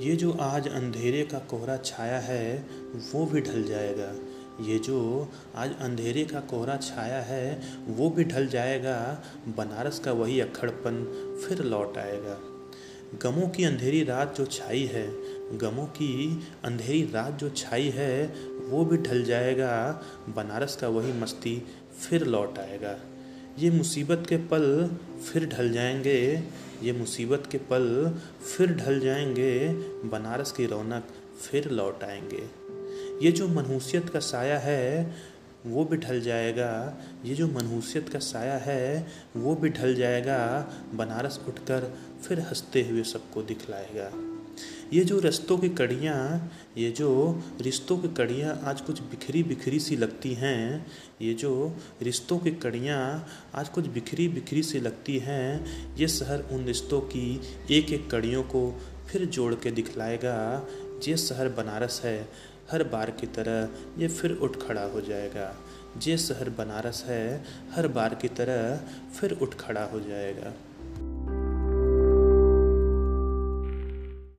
ये जो आज अंधेरे का कोहरा छाया है वो भी ढल जाएगा, ये जो आज अंधेरे का कोहरा छाया है वो भी ढल जाएगा। बनारस का वही अक्खड़पन फिर लौट आएगा। गमों की अंधेरी रात जो छाई है, गमों की अंधेरी रात जो छाई है वो भी ढल जाएगा। बनारस का वही मस्ती फिर लौट आएगा। ये मुसीबत के पल फिर ढल जाएंगे, ये मुसीबत के पल फिर ढल जाएंगे। बनारस की रौनक फिर लौट आएंगे। ये जो मनहूसियत का साया है वो भी ढल जाएगा, ये जो मनहूसियत का साया है वो भी ढल जाएगा। बनारस उठकर फिर हंसते हुए सबको दिखलाएगा। ये जो रिश्तों की कड़ियाँ, ये जो रिश्तों की कड़ियाँ आज कुछ बिखरी बिखरी सी लगती हैं, ये जो रिश्तों की कड़ियाँ आज कुछ बिखरी बिखरी सी लगती हैं, ये शहर उन रिश्तों की एक एक कड़ियों को फिर जोड़ के दिखलाएगा। ये शहर बनारस है, हर बार की तरह ये फिर उठ खड़ा हो जाएगा। ये शहर बनारस है, हर बार की तरह फिर उठ खड़ा हो जाएगा।